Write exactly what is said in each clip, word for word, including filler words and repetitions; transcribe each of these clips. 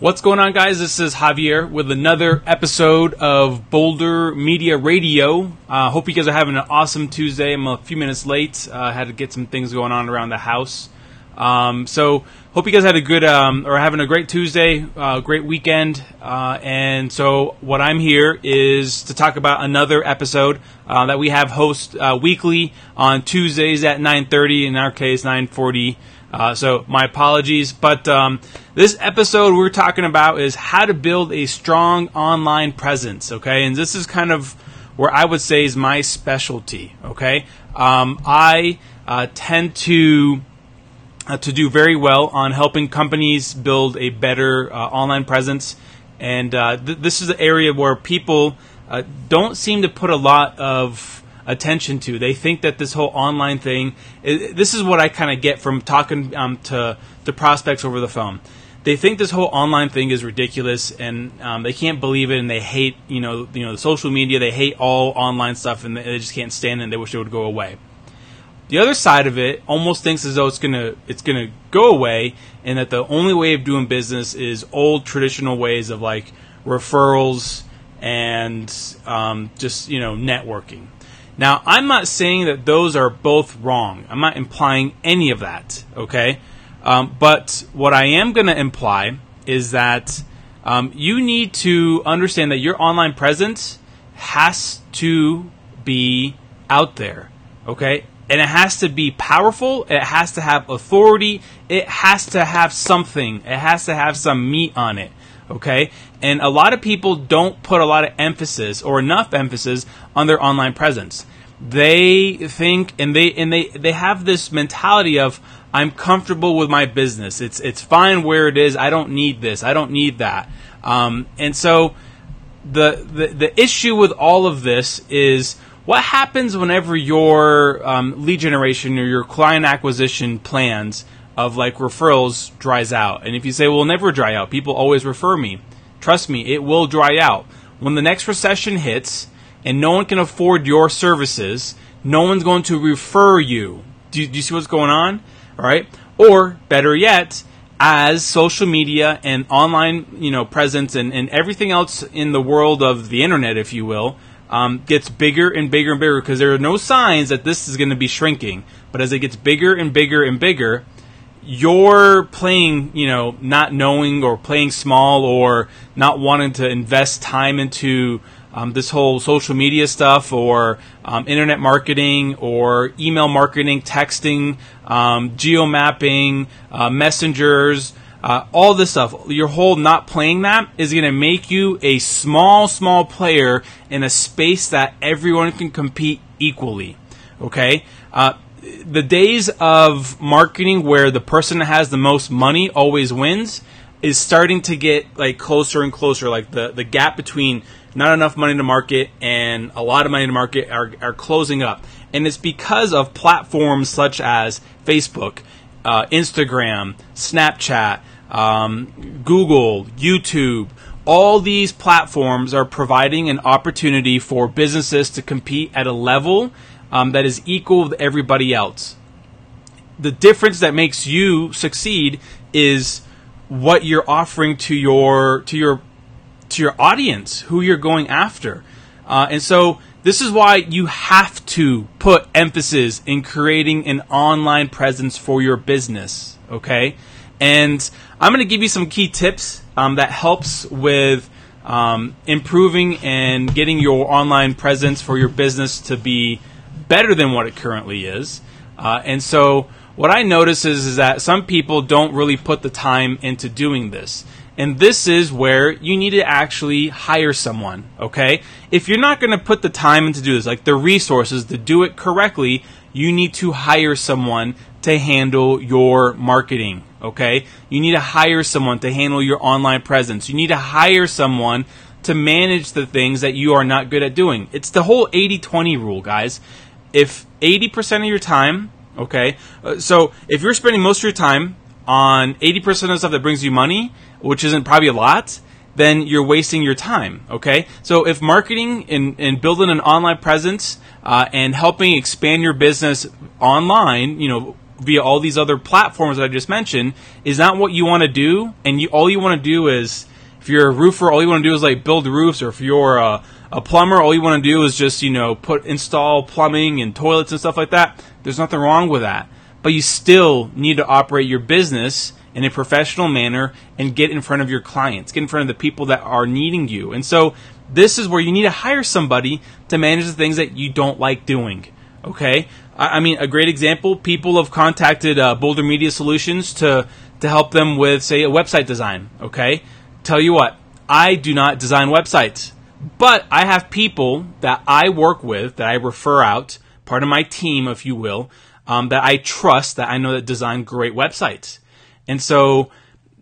What's going on, guys? This is Javier with another episode of Boulder Media Radio. Uh, hope you guys are having an awesome Tuesday. I'm a few minutes late. Uh, had to get some things going on around the house. Um, so hope you guys had a good um, or having a great Tuesday, uh, great weekend. Uh, and so what I'm here is to talk about another episode uh, that we have host uh, weekly on Tuesdays at nine thirty. In our case, nine forty. Uh, so my apologies, but um, this episode we're talking about is how to build a strong online presence, okay? And this is kind of where I would say is my specialty, okay? Um, I uh, tend to uh, to do very well on helping companies build a better uh, online presence, and uh, th- this is the area where people uh, don't seem to put a lot of attention to. They think that this whole online thing, it, this is what I kind of get from talking um, to the prospects over the phone. They think this whole online thing is ridiculous, and um, they can't believe it, and they hate, you know, you know, the social media. They hate all online stuff, and they just can't stand it, and they wish it would go away. The other side of it almost thinks as though it's gonna it's gonna go away, and that the only way of doing business is old traditional ways of like referrals and um, just, you know, networking. Now, I'm not saying that those are both wrong. I'm not implying any of that, okay? Um, but what I am going to imply is that um, you need to understand that your online presence has to be out there, okay? And it has to be powerful. It has to have authority. It has to have something. It has to have some meat on it. Okay, and a lot of people don't put a lot of emphasis or enough emphasis on their online presence. They think and they and they, they have this mentality of, I'm comfortable with my business. It's it's fine where it is. I don't need this. I don't need that. Um, and so the, the the issue with all of this is what happens whenever your um, lead generation or your client acquisition plans of like referrals dries out. And if you say, well, it'll never dry out, people always refer me, trust me, it will dry out. When the next recession hits and no one can afford your services, no one's going to refer you. Do, do you see what's going on? All right. Or better yet, as social media and online, you know, presence and, and everything else in the world of the internet, if you will, Um, gets bigger and bigger and bigger, because there are no signs that this is going to be shrinking. But as it gets bigger and bigger and bigger, you're playing, you know, not knowing or playing small or not wanting to invest time into um, this whole social media stuff or um, internet marketing or email marketing, texting, um, geo mapping, uh, messengers. Uh, all this stuff, your whole not playing that is going to make you a small, small player in a space that everyone can compete equally, okay? Uh, the days of marketing where the person that has the most money always wins is starting to get like closer and closer. Like the, the gap between not enough money to market and a lot of money to market are, are closing up. And it's because of platforms such as Facebook, Uh, Instagram, Snapchat, um, Google, YouTube, all these platforms are providing an opportunity for businesses to compete at a level um, that is equal to everybody else. The difference that makes you succeed is what you're offering to your to your to your audience, who you're going after, uh, and so. This is why you have to put emphasis in creating an online presence for your business, okay? And I'm going to give you some key tips um, that helps with um, improving and getting your online presence for your business to be better than what it currently is. Uh, and so what I notice is, is that some people don't really put the time into doing this. And this is where you need to actually hire someone, okay? If you're not going to put the time into do this, like the resources to do it correctly, you need to hire someone to handle your marketing, okay? You need to hire someone to handle your online presence. You need to hire someone to manage the things that you are not good at doing. It's the whole eighty twenty rule, guys. If eighty percent of your time, okay, so if you're spending most of your time on eighty percent of the stuff that brings you money, which isn't probably a lot, then you're wasting your time, okay? So if marketing and, and building an online presence uh, and helping expand your business online, you know, via all these other platforms that I just mentioned is not what you want to do. And you, all you want to do is, if you're a roofer, all you want to do is like build roofs, or if you're a, a plumber, all you want to do is just, you know, put install plumbing and toilets and stuff like that. There's nothing wrong with that. But you still need to operate your business in a professional manner and get in front of your clients, get in front of the people that are needing you. And so this is where you need to hire somebody to manage the things that you don't like doing. Okay, I, I mean, a great example, people have contacted uh, Boulder Media Solutions to, to help them with, say, a website design. Okay, tell you what, I do not design websites, but I have people that I work with, that I refer out, part of my team, if you will, um, that I trust, that I know that design great websites. And so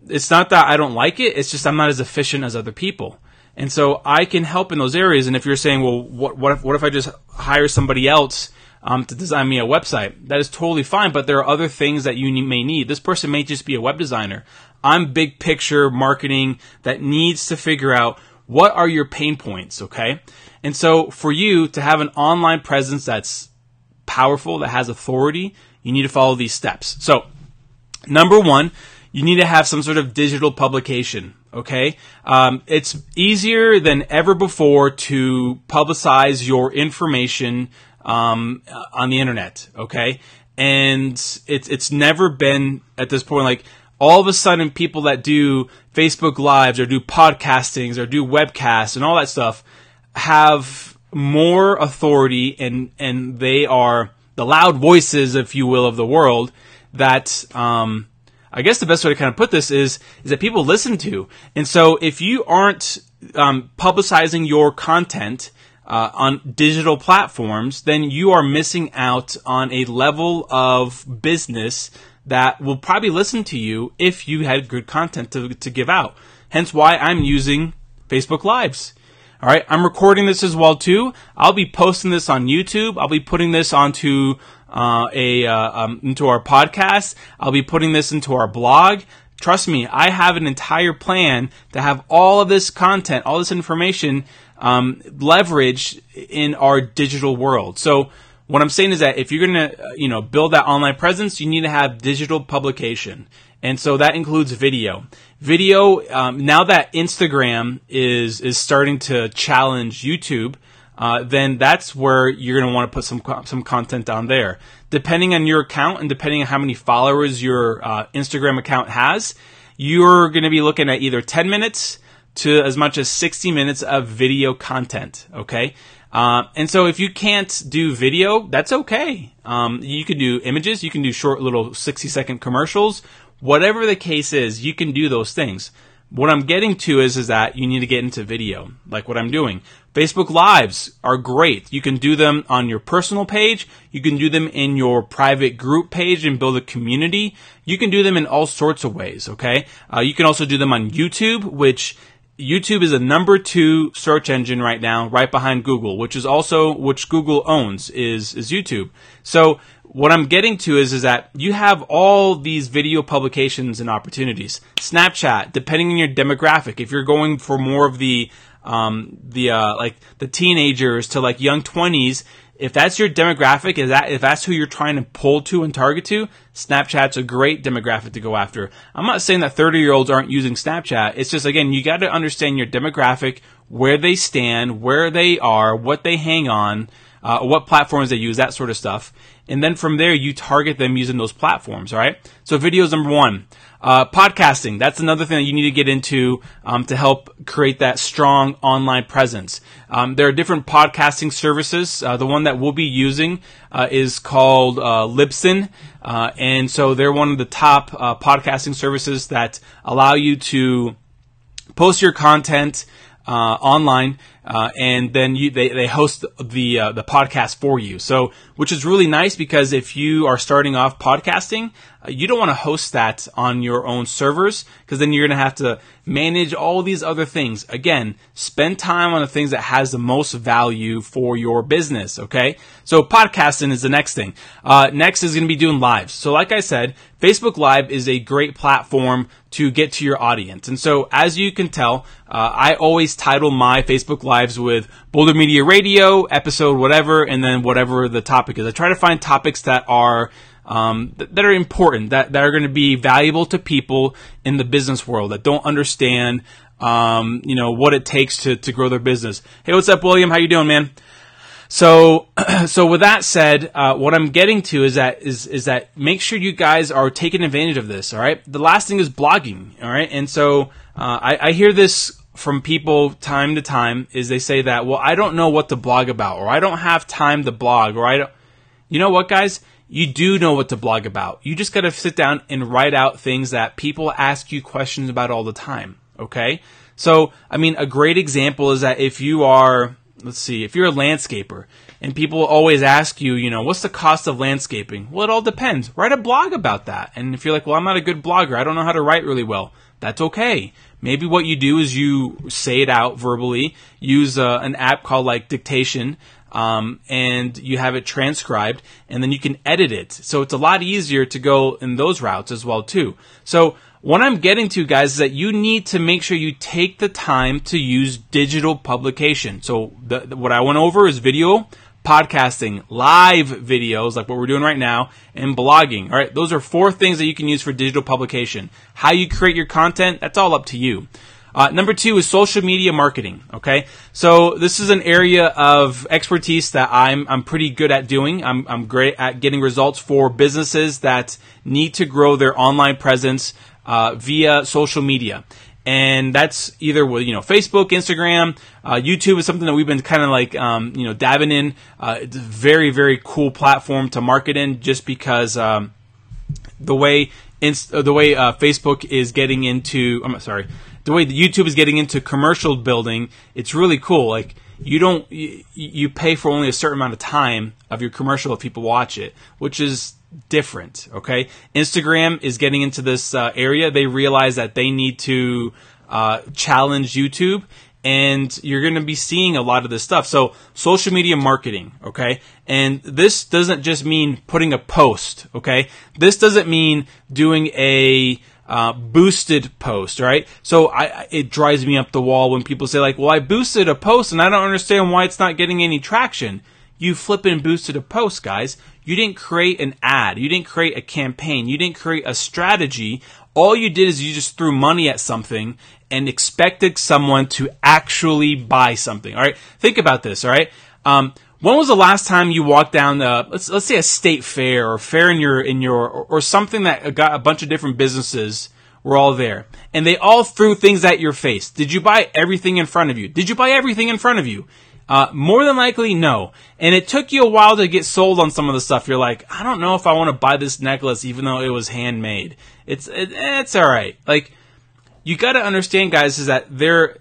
it's not that I don't like it, it's just I'm not as efficient as other people. And so I can help in those areas. And if you're saying, well, what, what, if, what if I just hire somebody else um, to design me a website? That is totally fine, but there are other things that you need, may need. This person may just be a web designer. I'm big picture marketing that needs to figure out what are your pain points, okay? And so for you to have an online presence that's powerful, that has authority, you need to follow these steps. So number one, you need to have some sort of digital publication. Okay, um, it's easier than ever before to publicize your information um, on the internet. Okay, and it's it's never been at this point like all of a sudden people that do Facebook Lives or do podcastings or do webcasts and all that stuff have more authority, and and they are the loud voices, if you will, of the world. That um, I guess the best way to kind of put this is is that people listen to. And so if you aren't um, publicizing your content uh, on digital platforms, then you are missing out on a level of business that will probably listen to you if you had good content to, to give out. Hence why I'm using Facebook Lives. All right, I'm recording this as well too. I'll be posting this on YouTube. I'll be putting this onto uh, a uh, um, into our podcast. I'll be putting this into our blog. Trust me, I have an entire plan to have all of this content, all this information um, leveraged in our digital world. So what I'm saying is that if you're going to, you know, build that online presence, you need to have digital publication. And so that includes video. Video, um, now that Instagram is is starting to challenge YouTube, uh, then that's where you're going to want to put some some content on there. Depending on your account and depending on how many followers your uh, Instagram account has, you're going to be looking at either ten minutes to as much as sixty minutes of video content, okay? Uh, and so if you can't do video, that's okay. Um, you can do images, you can do short little sixty second commercials. Whatever the case is, you can do those things. What I'm getting to is, is that you need to get into video, like what I'm doing. Facebook Lives are great. You can do them on your personal page. You can do them in your private group page and build a community. You can do them in all sorts of ways, okay? Uh, you can also do them on YouTube, which YouTube is a number two search engine right now, right behind Google, which is also, which Google owns, is, is YouTube. So what I'm getting to is, is that you have all these video publications and opportunities. Snapchat, depending on your demographic, if you're going for more of the um, the uh, like the teenagers to like young twenties, if that's your demographic, is that if that's who you're trying to pull to and target to, Snapchat's a great demographic to go after. I'm not saying that thirty year olds aren't using Snapchat. It's just, again, you got to understand your demographic, where they stand, where they are, what they hang on. Uh, what platforms they use, that sort of stuff. And then from there, you target them using those platforms, all right? So video is number one. Uh, podcasting, that's another thing that you need to get into um, to help create that strong online presence. Um, there are different podcasting services. Uh, the one that we'll be using uh, is called uh, Libsyn. Uh, and so they're one of the top uh, podcasting services that allow you to post your content Uh, online, uh, and then you, they, they host the uh, the podcast for you. So, which is really nice, because if you are starting off podcasting, uh, you don't want to host that on your own servers, because then you're going to have to manage all these other things. Again, spend time on the things that has the most value for your business. Okay, so podcasting is the next thing. Uh, next is going to be doing lives. So, like I said, Facebook Live is a great platform to get to your audience. And so, as you can tell, uh, I always title my Facebook Lives with Boulder Media Radio, episode whatever, and then whatever the topic is. I try to find topics that are um, th- that are important, that, that are going to be valuable to people in the business world that don't understand, um, you know, what it takes to, to grow their business. Hey, what's up, William? How you doing, man? So, so with that said, uh, what I'm getting to is that is is that make sure you guys are taking advantage of this. All right. The last thing is blogging. All right. And so uh, I, I hear this from people time to time is they say that, well, I don't know what to blog about, or I don't have time to blog, or I don't. You know what, guys? You do know what to blog about. You just got to sit down and write out things that people ask you questions about all the time. Okay. So, I mean, a great example is that if you are, let's see, if you're a landscaper and people always ask you, you know, what's the cost of landscaping? Well, it all depends. Write a blog about that. And if you're like, well, I'm not a good blogger, I don't know how to write really well, that's okay. Maybe what you do is you say it out verbally, use a, an app called like Dictation, um, and you have it transcribed, and then you can edit it. So it's a lot easier to go in those routes as well too. So what I'm getting to, guys, is that you need to make sure you take the time to use digital publication. So the, the, what I went over is video, podcasting, live videos, like what we're doing right now, and blogging. All right, those are four things that you can use for digital publication. How you create your content, that's all up to you. Uh, number two is social media marketing. Okay, so this is an area of expertise that I'm I'm pretty good at doing. I'm I'm great at getting results for businesses that need to grow their online presence Uh, via social media, and that's either with you know Facebook, Instagram, uh, YouTube is something that we've been kind of like um, you know dabbing in. Uh, it's a very very cool platform to market in, just because um, the way inst- the way uh, Facebook is getting into I'm sorry the way that YouTube is getting into commercial building, it's really cool. Like you don't you, you pay for only a certain amount of time of your commercial if people watch it, which is different. Okay. Instagram is getting into this uh, area. They realize that they need to uh, challenge YouTube, and you're going to be seeing a lot of this stuff. So social media marketing. Okay. And this doesn't just mean putting a post. Okay. This doesn't mean doing a uh, boosted post. Right. So I, it drives me up the wall when people say like, well, I boosted a post and I don't understand why it's not getting any traction. You flippin' boosted a post, guys. You didn't create an ad. You didn't create a campaign. You didn't create a strategy. All you did is you just threw money at something and expected someone to actually buy something. All right. Think about this. All right. Um, when was the last time you walked down the, let's let's say a state fair or fair in your in your or, or something that got a bunch of different businesses were all there, and they all threw things at your face? Did you buy everything in front of you? Did you buy everything in front of you? Uh, more than likely, no. And it took you a while to get sold on some of the stuff. You're like, I don't know if I want to buy this necklace, even though it was handmade. It's it, it's all right. Like, you got to understand, guys, is that they're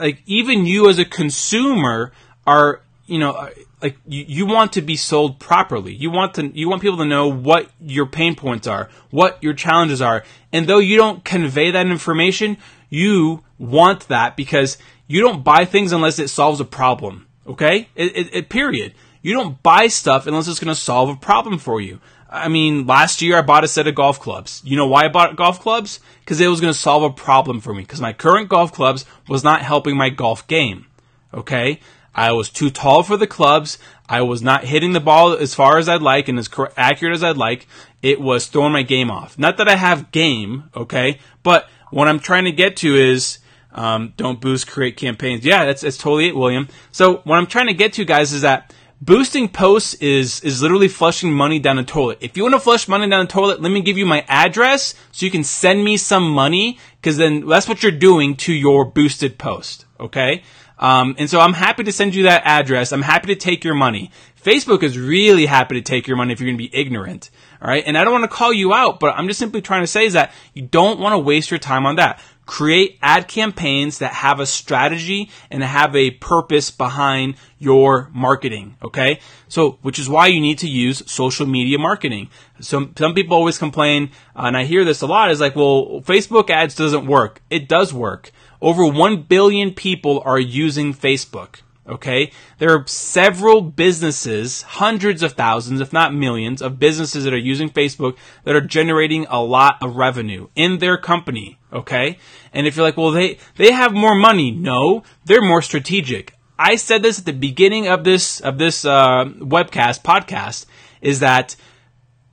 like even you as a consumer are you know like you, you want to be sold properly. You want to you want people to know what your pain points are, what your challenges are, and though you don't convey that information, you want that because you don't buy things unless it solves a problem, okay? It, it, it, period. You don't buy stuff unless it's going to solve a problem for you. I mean, last year I bought a set of golf clubs. You know why I bought golf clubs? Because it was going to solve a problem for me, because my current golf clubs was not helping my golf game, okay? I was too tall for the clubs. I was not hitting the ball as far as I'd like and as accurate as I'd like. It was throwing my game off. Not that I have game, okay? But what I'm trying to get to is... Um, don't boost, create campaigns. Yeah, that's, that's totally it, William. So what I'm trying to get to, guys, is that boosting posts is, is literally flushing money down the toilet. If you want to flush money down the toilet, let me give you my address so you can send me some money, because then that's what you're doing to your boosted post. Okay. Um, and so I'm happy to send you that address. I'm happy to take your money. Facebook is really happy to take your money if you're going to be ignorant. All right. And I don't want to call you out, but I'm just simply trying to say is that you don't want to waste your time on that. Create ad campaigns that have a strategy and have a purpose behind your marketing, okay? So, which is why you need to use social media marketing. Some some people always complain, and I hear this a lot, is like, well, Facebook ads doesn't work. It does work. Over one billion people are using Facebook, okay? There are several businesses, hundreds of thousands, if not millions, of businesses that are using Facebook that are generating a lot of revenue in their company. Okay. And if you're like, well, they, they have more money. No, they're more strategic. I said this at the beginning of this, of this, uh, webcast podcast is that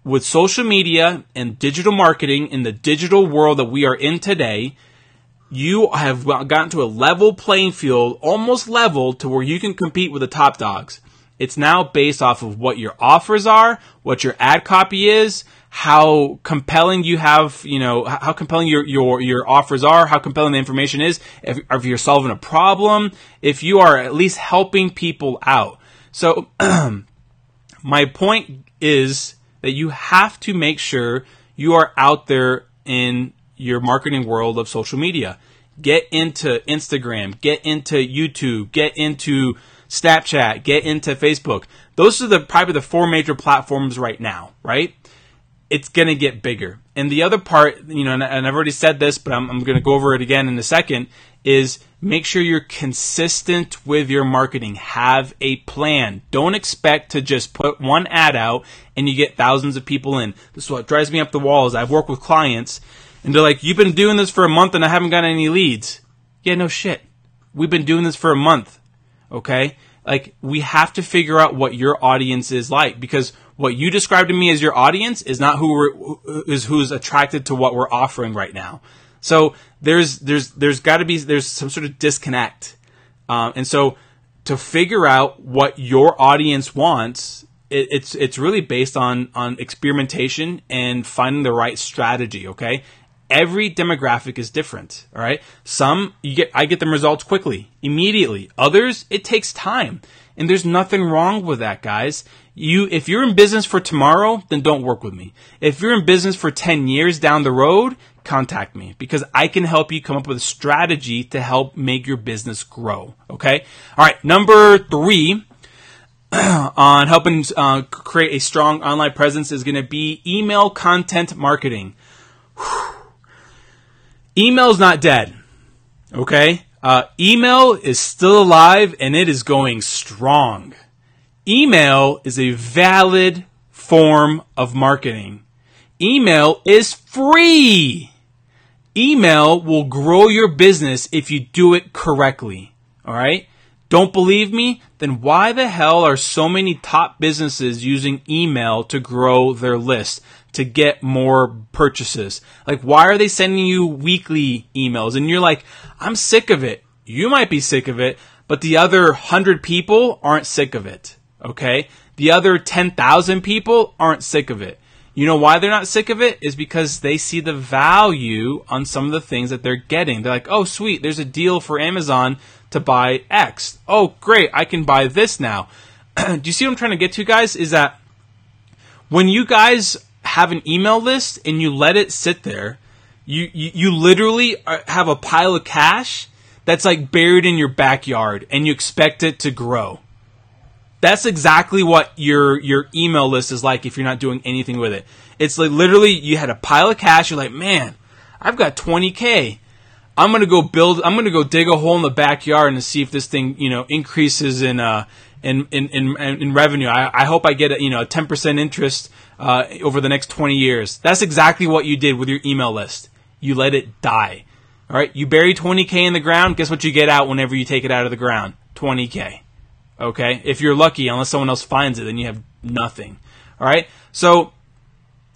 with social media and digital marketing in the digital world that we are in today, you have gotten to a level playing field, almost level, to where you can compete with the top dogs. It's now based off of what your offers are, what your ad copy is, how compelling you have, you know, how compelling your, your, your offers are, how compelling the information is, if, if you're solving a problem, if you are at least helping people out. So my point is that you have to make sure you are out there in your marketing world of social media. Get into Instagram, get into YouTube, get into Snapchat, get into Facebook. Those are the probably the four major platforms right now, right? It's going to get bigger. And the other part, you know, and I've already said this, but I'm, I'm going to go over it again in a second, is make sure you're consistent with your marketing. Have a plan. Don't expect to just put one ad out and you get thousands of people in. This is what drives me up the wall is I've worked with clients and they're like, you've been doing this for a month and I haven't got any leads. Yeah, no shit. We've been doing this for a month. Okay? Like, we have to figure out what your audience is like, because what you describe to me as your audience is not who we're, is who's attracted to what we're offering right now. So there's there's there's got to be there's some sort of disconnect, um, and so to figure out what your audience wants, it, it's it's really based on on experimentation and finding the right strategy. Okay, every demographic is different. All right, some you get I get them results quickly, immediately. Others it takes time. And there's nothing wrong with that, guys. You, if you're in business for tomorrow, then don't work with me. If you're in business for ten years down the road, contact me, because I can help you come up with a strategy to help make your business grow, okay? All right, number three on helping uh, create a strong online presence is going to be email content marketing. Whew. Email's not dead, okay? Uh, email is still alive and it is going strong. Email is a valid form of marketing. Email is free. Email will grow your business if you do it correctly. All right? Don't believe me? Then why the hell are so many top businesses using email to grow their list, to get more purchases? Like, why are they sending you weekly emails? And you're like, I'm sick of it. You might be sick of it, but the other hundred people aren't sick of it, okay? The other ten thousand people aren't sick of it. You know why they're not sick of it? Is because they see the value on some of the things that they're getting. They're like, oh, sweet, there's a deal for Amazon to buy X. Oh, great, I can buy this now. Do you see what I'm trying to get to, guys? Is that when you guys have an email list and you let it sit there, you, you, you literally are, have a pile of cash that's like buried in your backyard and you expect it to grow. That's exactly what your, your email list is like if you're not doing anything with it. It's like literally you had a pile of cash. You're like, man, I've got twenty K. I'm going to go build, I'm going to go dig a hole in the backyard and see if this thing, you know, increases in, uh, in, in, in, in revenue. I, I hope I get a, you know, a ten percent interest, uh, over the next twenty years. That's exactly what you did with your email list. You let it die. All right. You bury twenty K in the ground. Guess what you get out whenever you take it out of the ground? twenty K. Okay. If you're lucky, unless someone else finds it, then you have nothing. All right. So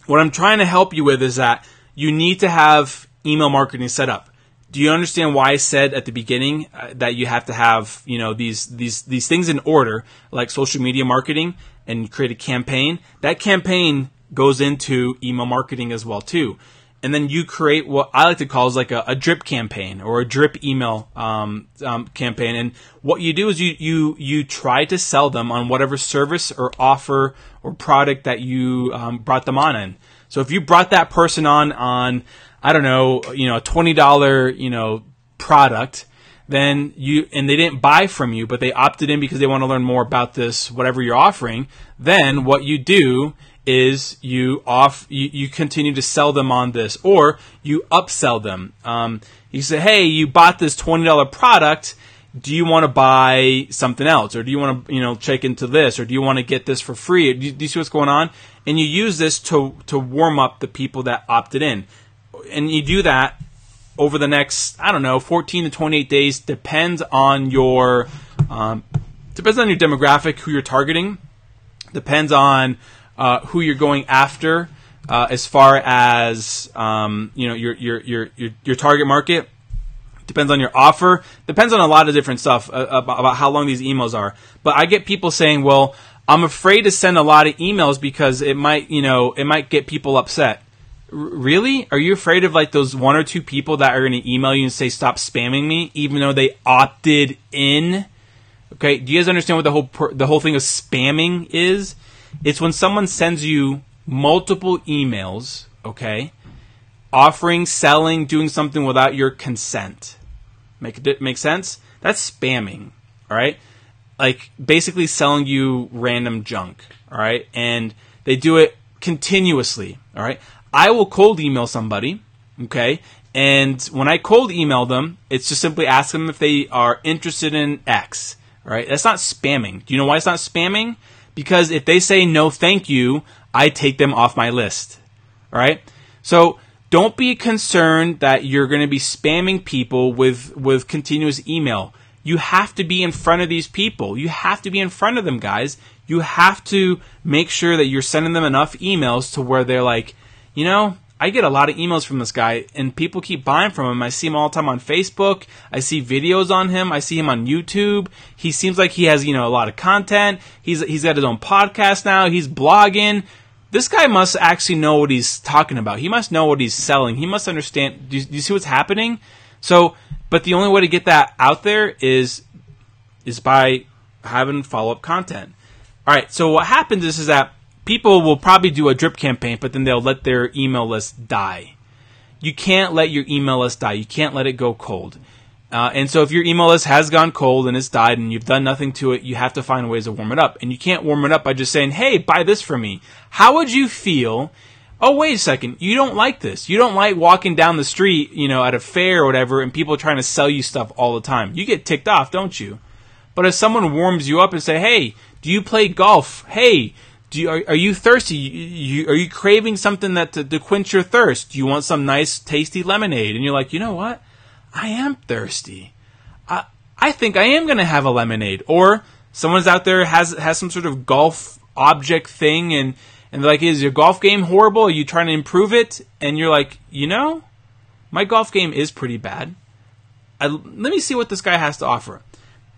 what I'm trying to help you with is that you need to have email marketing set up. Do you understand why I said at the beginning uh, that you have to have, you know, these, these, these things in order, like social media marketing, and you create a campaign? That campaign goes into email marketing as well too. And then you create what I like to call is like a, a drip campaign or a drip email um, um, campaign. And what you do is you, you, you try to sell them on whatever service or offer or product that you um, brought them on in. So if you brought that person on, on, I don't know, you know, a twenty dollars, you know, product, then you, and they didn't buy from you, but they opted in because they want to learn more about this, whatever you're offering. Then what you do is you off, you, you continue to sell them on this, or you upsell them. Um, you say, hey, you bought this twenty dollars product. Do you want to buy something else? Or do you want to, you know, check into this? Or do you want to get this for free? Do you, do you see what's going on? And you use this to, to warm up the people that opted in. And you do that over the next, I don't know, fourteen to twenty-eight days. Depends on your, um, depends on your demographic, who you're targeting. Depends on uh, who you're going after uh, as far as um, you know your, your your your your target market. Depends on your offer. Depends on a lot of different stuff uh, about, about how long these emails are. But I get people saying, "Well, I'm afraid to send a lot of emails because it might, you know, it might get people upset." R- really? Are you afraid of like those one or two people that are going to email you and say, "Stop spamming me," even though they opted in? Okay. Do you guys understand what the whole per- the whole thing of spamming is? It's when someone sends you multiple emails, okay, offering, selling, doing something without your consent. Make it make sense? That's spamming. All right. Like basically selling you random junk. All right. And they do it continuously. All right. I will cold email somebody. Okay. And when I cold email them, it's just simply ask them if they are interested in X. All right. That's not spamming. Do you know why it's not spamming? Because if they say no, thank you, I take them off my list. All right. So don't be concerned that you're going to be spamming people with, with continuous email. You have to be in front of these people. You have to be in front of them, guys. You have to make sure that you're sending them enough emails to where they're like, you know, I get a lot of emails from this guy and people keep buying from him. I see him all the time on Facebook. I see videos on him. I see him on YouTube. He seems like he has, you know, a lot of content. He's he's got his own podcast now. He's blogging. This guy must actually know what he's talking about. He must know what he's selling. He must understand. Do you, do you see what's happening? So, but the only way to get that out there is is by having follow-up content. All right. So what happens is, is that people will probably do a drip campaign, but then they'll let their email list die. You can't let your email list die. You can't let it go cold. Uh, and so if your email list has gone cold and it's died and you've done nothing to it, you have to find ways to warm it up. And you can't warm it up by just saying, hey, buy this for me. How would you feel? Oh, wait a second. You don't like this. You don't like walking down the street, you know, at a fair or whatever, and people trying to sell you stuff all the time. You get ticked off, don't you? But if someone warms you up and say, hey, do you play golf? Hey, do you, are, are you thirsty? You, you, are you craving something that to, to quench your thirst? Do you want some nice, tasty lemonade? And you're like, you know what? I am thirsty. I I think I am going to have a lemonade. Or someone's out there has has some sort of golf object thing, and, and they're like, is your golf game horrible? Are you trying to improve it? And you're like, you know, my golf game is pretty bad. I, let me see what this guy has to offer.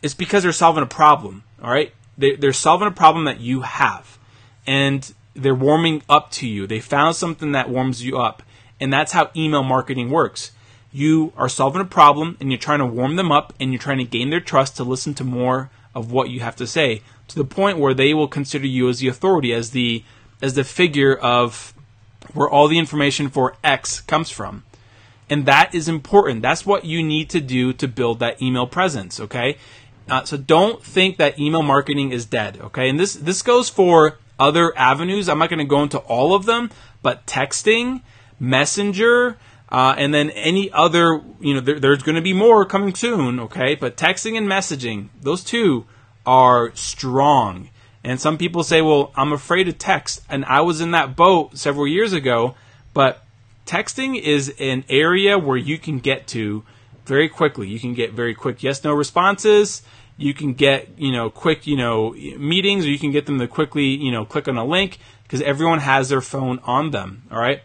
It's because they're solving a problem, all right? They, they're solving a problem that you have, and they're warming up to you. They found something that warms you up, and that's how email marketing works. You are solving a problem and you're trying to warm them up and you're trying to gain their trust to listen to more of what you have to say, to the point where they will consider you as the authority, as the as the figure of where all the information for X comes from. And that is important. That's what you need to do to build that email presence, okay? Uh, so don't think that email marketing is dead, okay? And this, this goes for other avenues. I'm not going to go into all of them, but texting, Messenger, Uh, and then any other, you know, there, there's going to be more coming soon, okay? But texting and messaging, those two are strong. And some people say, well, I'm afraid to text. And I was in that boat several years ago. But texting is an area where you can get to very quickly. You can get very quick yes, no responses. You can get, you know, quick, you know, meetings. Or you can get them to quickly, you know, click on a link because everyone has their phone on them, all right?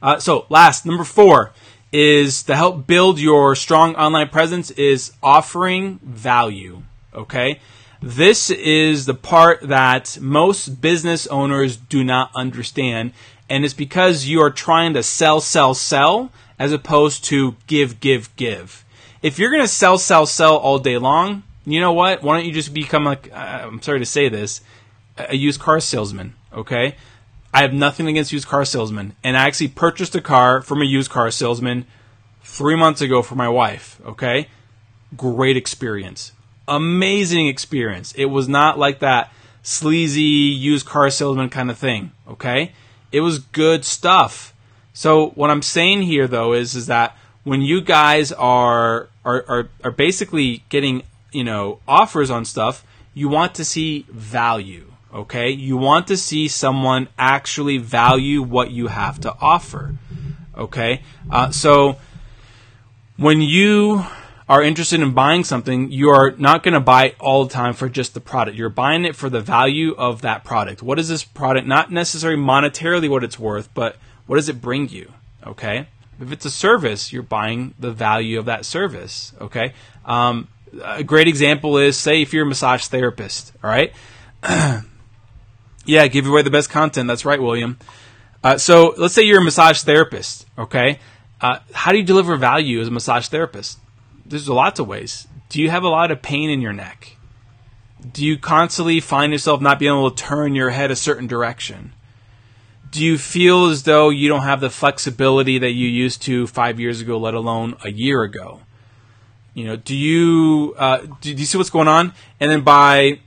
Uh, so last, number four, is to help build your strong online presence is offering value, okay? This is the part that most business owners do not understand, and it's because you are trying to sell, sell, sell, as opposed to give, give, give. If you're going to sell, sell, sell all day long, you know what? Why don't you just become, like, uh, I'm sorry to say this, a used car salesman, okay? I have nothing against used car salesmen, and I actually purchased a car from a used car salesman three months ago for my wife, okay? Great experience. Amazing experience. It was not like that sleazy used car salesman kind of thing, okay? It was good stuff. So what I'm saying here, though, is is that when you guys are are are, are basically getting, you know, offers on stuff, you want to see value. Okay, you want to see someone actually value what you have to offer. Okay, uh, so when you are interested in buying something, you are not going to buy all the time for just the product. You're buying it for the value of that product. What is this product? Not necessarily monetarily what it's worth, but what does it bring you? Okay. If it's a service, you're buying the value of that service. Okay. Um, a great example is, say if you're a massage therapist, all right? Yeah, give away the best content. That's right, William. Uh, so let's say you're a massage therapist, okay? Uh, how do you deliver value as a massage therapist? There's lots of ways. Do you have a lot of pain in your neck? Do you constantly find yourself not being able to turn your head a certain direction? Do you feel as though you don't have the flexibility that you used to five years ago, let alone a year ago? You know, do you uh, do you see what's going on? And then by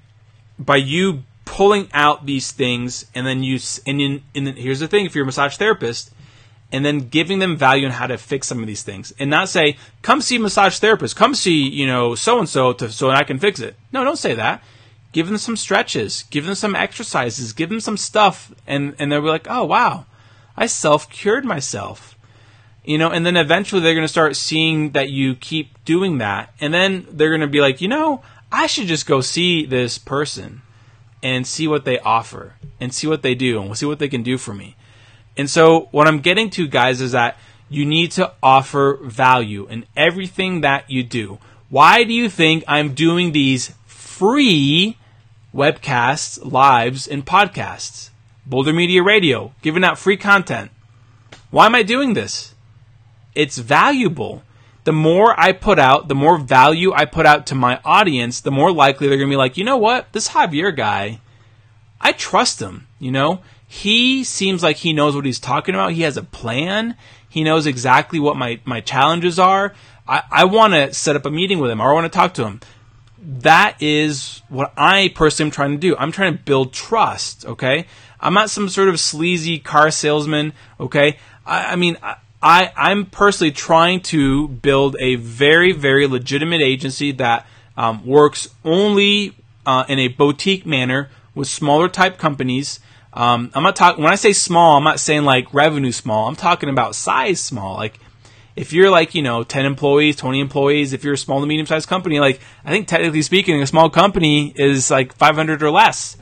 by you pulling out these things, and then you and, in, and then, here's the thing: if you're a massage therapist, and then giving them value on how to fix some of these things, and not say, "Come see a massage therapist. Come see you know so and so to so I can fix it." No, don't say that. Give them some stretches, give them some exercises, give them some stuff, and, and they'll be like, oh, wow, I self-cured myself. You know, and then eventually they're going to start seeing that you keep doing that, and then they're going to be like, you know, I should just go see this person and see what they offer and see what they do and we'll see what they can do for me. And so what I'm getting to, guys, is that you need to offer value in everything that you do. Why do you think I'm doing these free webcasts, lives, and podcasts? Boulder Media Radio, giving out free content. Why am I doing this? It's valuable. The more I put out, the more value I put out to my audience, the more likely they're going to be like, you know what? This Javier guy, I trust him. You know, he seems like he knows what he's talking about. He has a plan. He knows exactly what my, my challenges are. I, I want to set up a meeting with him. Or I want to talk to him. That is what I personally am trying to do. I'm trying to build trust, okay? I'm not some sort of sleazy car salesman, okay? I, I mean, I, I, I'm personally trying to build a very, very legitimate agency that um, works only uh, in a boutique manner with smaller type companies. Um, I'm not talking, when I say small, I'm not saying like revenue small. I'm talking about size small, like if you're like, you know, ten employees, twenty employees, if you're a small to medium-sized company, like I think technically speaking, a small company is like five hundred or less,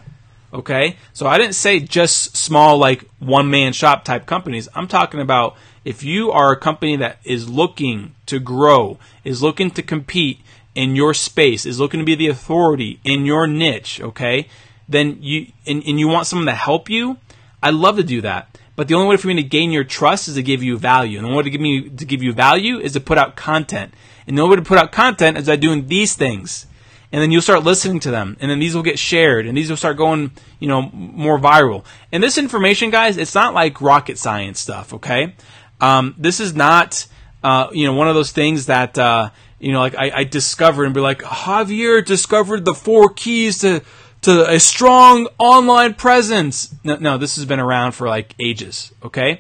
okay? So I didn't say just small, like one-man shop type companies. I'm talking about if you are a company that is looking to grow, is looking to compete in your space, is looking to be the authority in your niche, okay? Then you and, and you want someone to help you, I'd love to do that. But the only way for me to gain your trust is to give you value. And the only way to give me to give you value is to put out content. And the only way to put out content is by doing these things. And then you'll start listening to them. And then these will get shared. And these will start going, you know, more viral. And this information, guys, it's not like rocket science stuff, okay? Um, this is not, uh, you know, one of those things that, uh, you know, like I, I discovered and be like, Javier discovered the four keys to... to a strong online presence. No, no, this has been around for like ages, okay?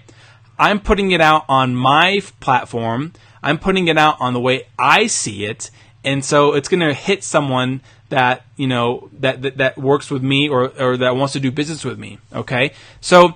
I'm putting it out on my platform. I'm putting it out on the way I see it. And so it's going to hit someone that, you know, that, that, that works with me or, or that wants to do business with me, okay? So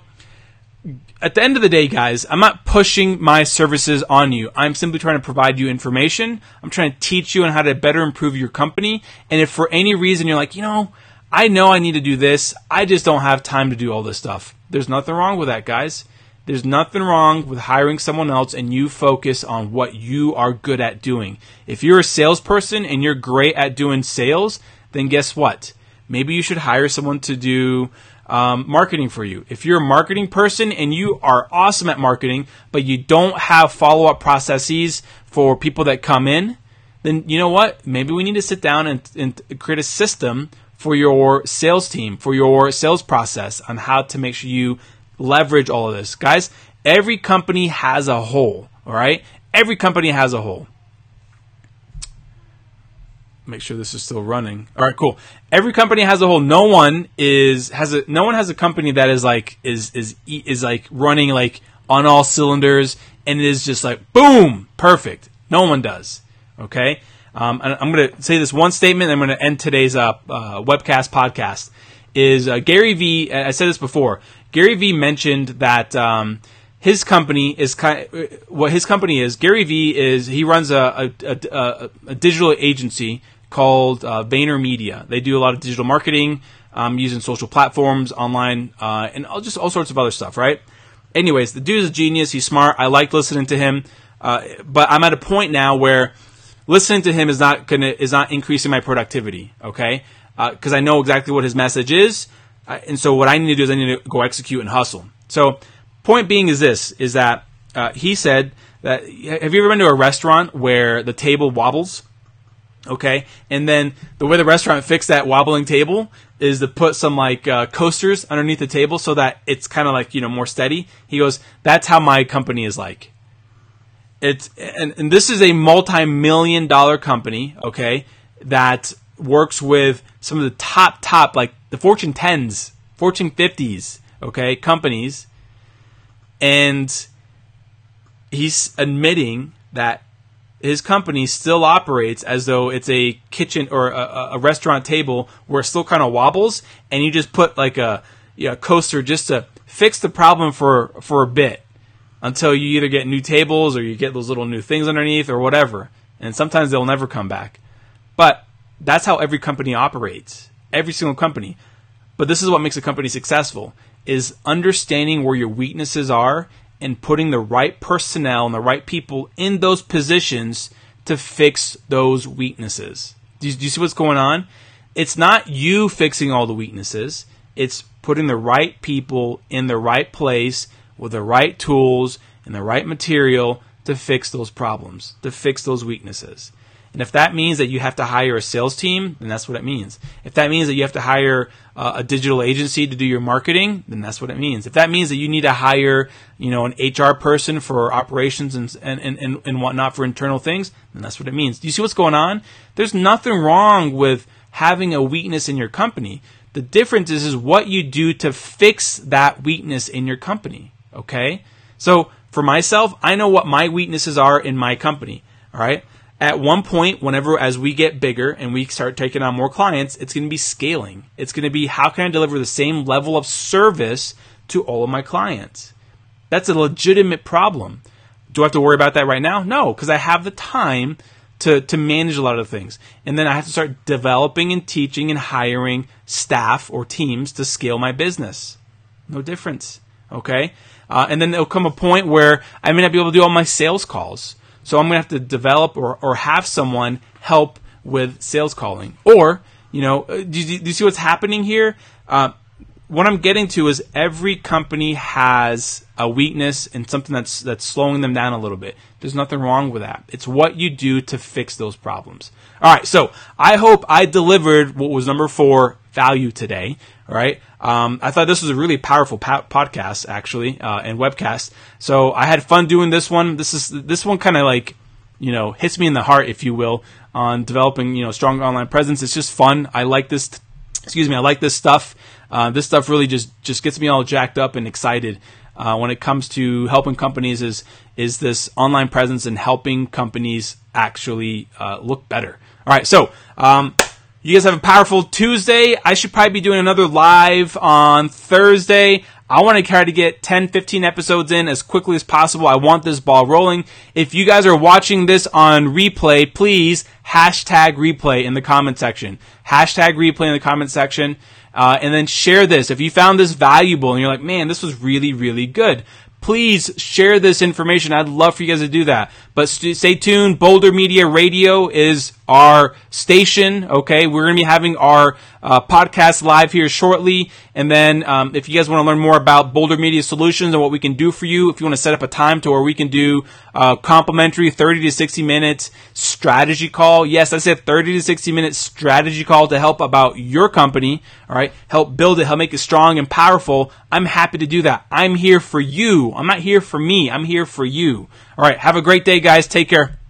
at the end of the day, guys, I'm not pushing my services on you. I'm simply trying to provide you information. I'm trying to teach you on how to better improve your company. And if for any reason you're like, you know, I know I need to do this. I just don't have time to do all this stuff. There's nothing wrong with that, guys. There's nothing wrong with hiring someone else and you focus on what you are good at doing. If you're a salesperson and you're great at doing sales, then guess what? Maybe you should hire someone to do um, marketing for you. If you're a marketing person and you are awesome at marketing, but you don't have follow-up processes for people that come in, then you know what? Maybe we need to sit down and, and create a system for your sales team, for your sales process on how to make sure you leverage all of this. Guys, every company has a hole, all right? Every company has a hole. Make sure this is still running. All right, cool. Every company has a hole. No one is has a no one has a company that is like is is is like running like on all cylinders and it is just like boom, perfect. No one does. Okay? Um, I'm going to say this one statement, and I'm going to end today's uh, uh, webcast podcast, is uh, Gary Vee, I said this before, Gary Vee mentioned that um, his company is kind of, what his company is. Gary Vee is he runs a a, a, a digital agency called uh, VaynerMedia. They do a lot of digital marketing um, using social platforms, online, uh, and all, just all sorts of other stuff, right? Anyways, the dude is a genius. He's smart. I like listening to him, uh, but I'm at a point now where listening to him is not gonna is not increasing my productivity. Okay, because uh, I know exactly what his message is, uh, and so what I need to do is I need to go execute and hustle. So, point being is this: is that uh, he said that have you ever been to a restaurant where the table wobbles? Okay, and then the way the restaurant fixed that wobbling table is to put some like uh, coasters underneath the table so that it's kind of like, you know, more steady. He goes, that's how my company is like. It's and, and this is a multi-million dollar company, okay, that works with some of the top, top, like the Fortune tens, Fortune fifties, okay, companies. And he's admitting that his company still operates as though it's a kitchen or a, a restaurant table where it still kind of wobbles, and you just put like a, you know, coaster just to fix the problem for, for a bit until you either get new tables or you get those little new things underneath or whatever. And sometimes they'll never come back. But that's how every company operates, every single company. But this is what makes a company successful, is understanding where your weaknesses are and putting the right personnel and the right people in those positions to fix those weaknesses. Do you, do you see what's going on? It's not you fixing all the weaknesses. It's putting the right people in the right place with the right tools and the right material to fix those problems, to fix those weaknesses. And if that means that you have to hire a sales team, then that's what it means. If that means that you have to hire uh, a digital agency to do your marketing, then that's what it means. If that means that you need to hire, you know, an H R person for operations and and, and, and whatnot for internal things, then that's what it means. Do you see what's going on? There's nothing wrong with having a weakness in your company. The difference is, is what you do to fix that weakness in your company, okay? So for myself, I know what my weaknesses are in my company, all right? At one point, whenever as we get bigger and we start taking on more clients, it's going to be scaling. It's going to be how can I deliver the same level of service to all of my clients? That's a legitimate problem. Do I have to worry about that right now? No, because I have the time to, to manage a lot of things. And then I have to start developing and teaching and hiring staff or teams to scale my business. No difference, okay? Uh, and then there'll come a point where I may not be able to do all my sales calls. So I'm going to have to develop or, or have someone help with sales calling. Or, you know, do, do, do you see what's happening here? Uh, what I'm getting to is every company has a weakness and something that's that's slowing them down a little bit. There's nothing wrong with that. It's what you do to fix those problems. All right, so I hope I delivered what was number four, value today. All right. Um, I thought this was a really powerful po- podcast, actually, uh, and webcast. So I had fun doing this one. This is this one kind of like, you know, hits me in the heart, if you will, on developing, you know, strong online presence. It's just fun. I like this. T- excuse me. I like this stuff. Uh, this stuff really just just gets me all jacked up and excited uh, when it comes to helping companies. Is is this online presence and helping companies actually uh, look better? All right. So. Um, You guys have a powerful Tuesday. I should probably be doing another live on Thursday. I want to try to get ten, fifteen episodes in as quickly as possible. I want this ball rolling. If you guys are watching this on replay, please hashtag replay in the comment section. Hashtag replay in the comment section. Uh, and then share this. If you found this valuable and you're like, man, this was really, really good, please share this information. I'd love for you guys to do that. But st- stay tuned. Boulder Media Radio is our station. Okay, we're going to be having our uh, podcast live here shortly. And then um, if you guys want to learn more about Boulder Media Solutions and what we can do for you, if you want to set up a time to where we can do a complimentary thirty to sixty minute strategy call. Yes, I said thirty to sixty minute strategy call to help about your company. All right, help build it, help make it strong and powerful. I'm happy to do that. I'm here for you. I'm not here for me. I'm here for you. All right. Have a great day, guys. Take care.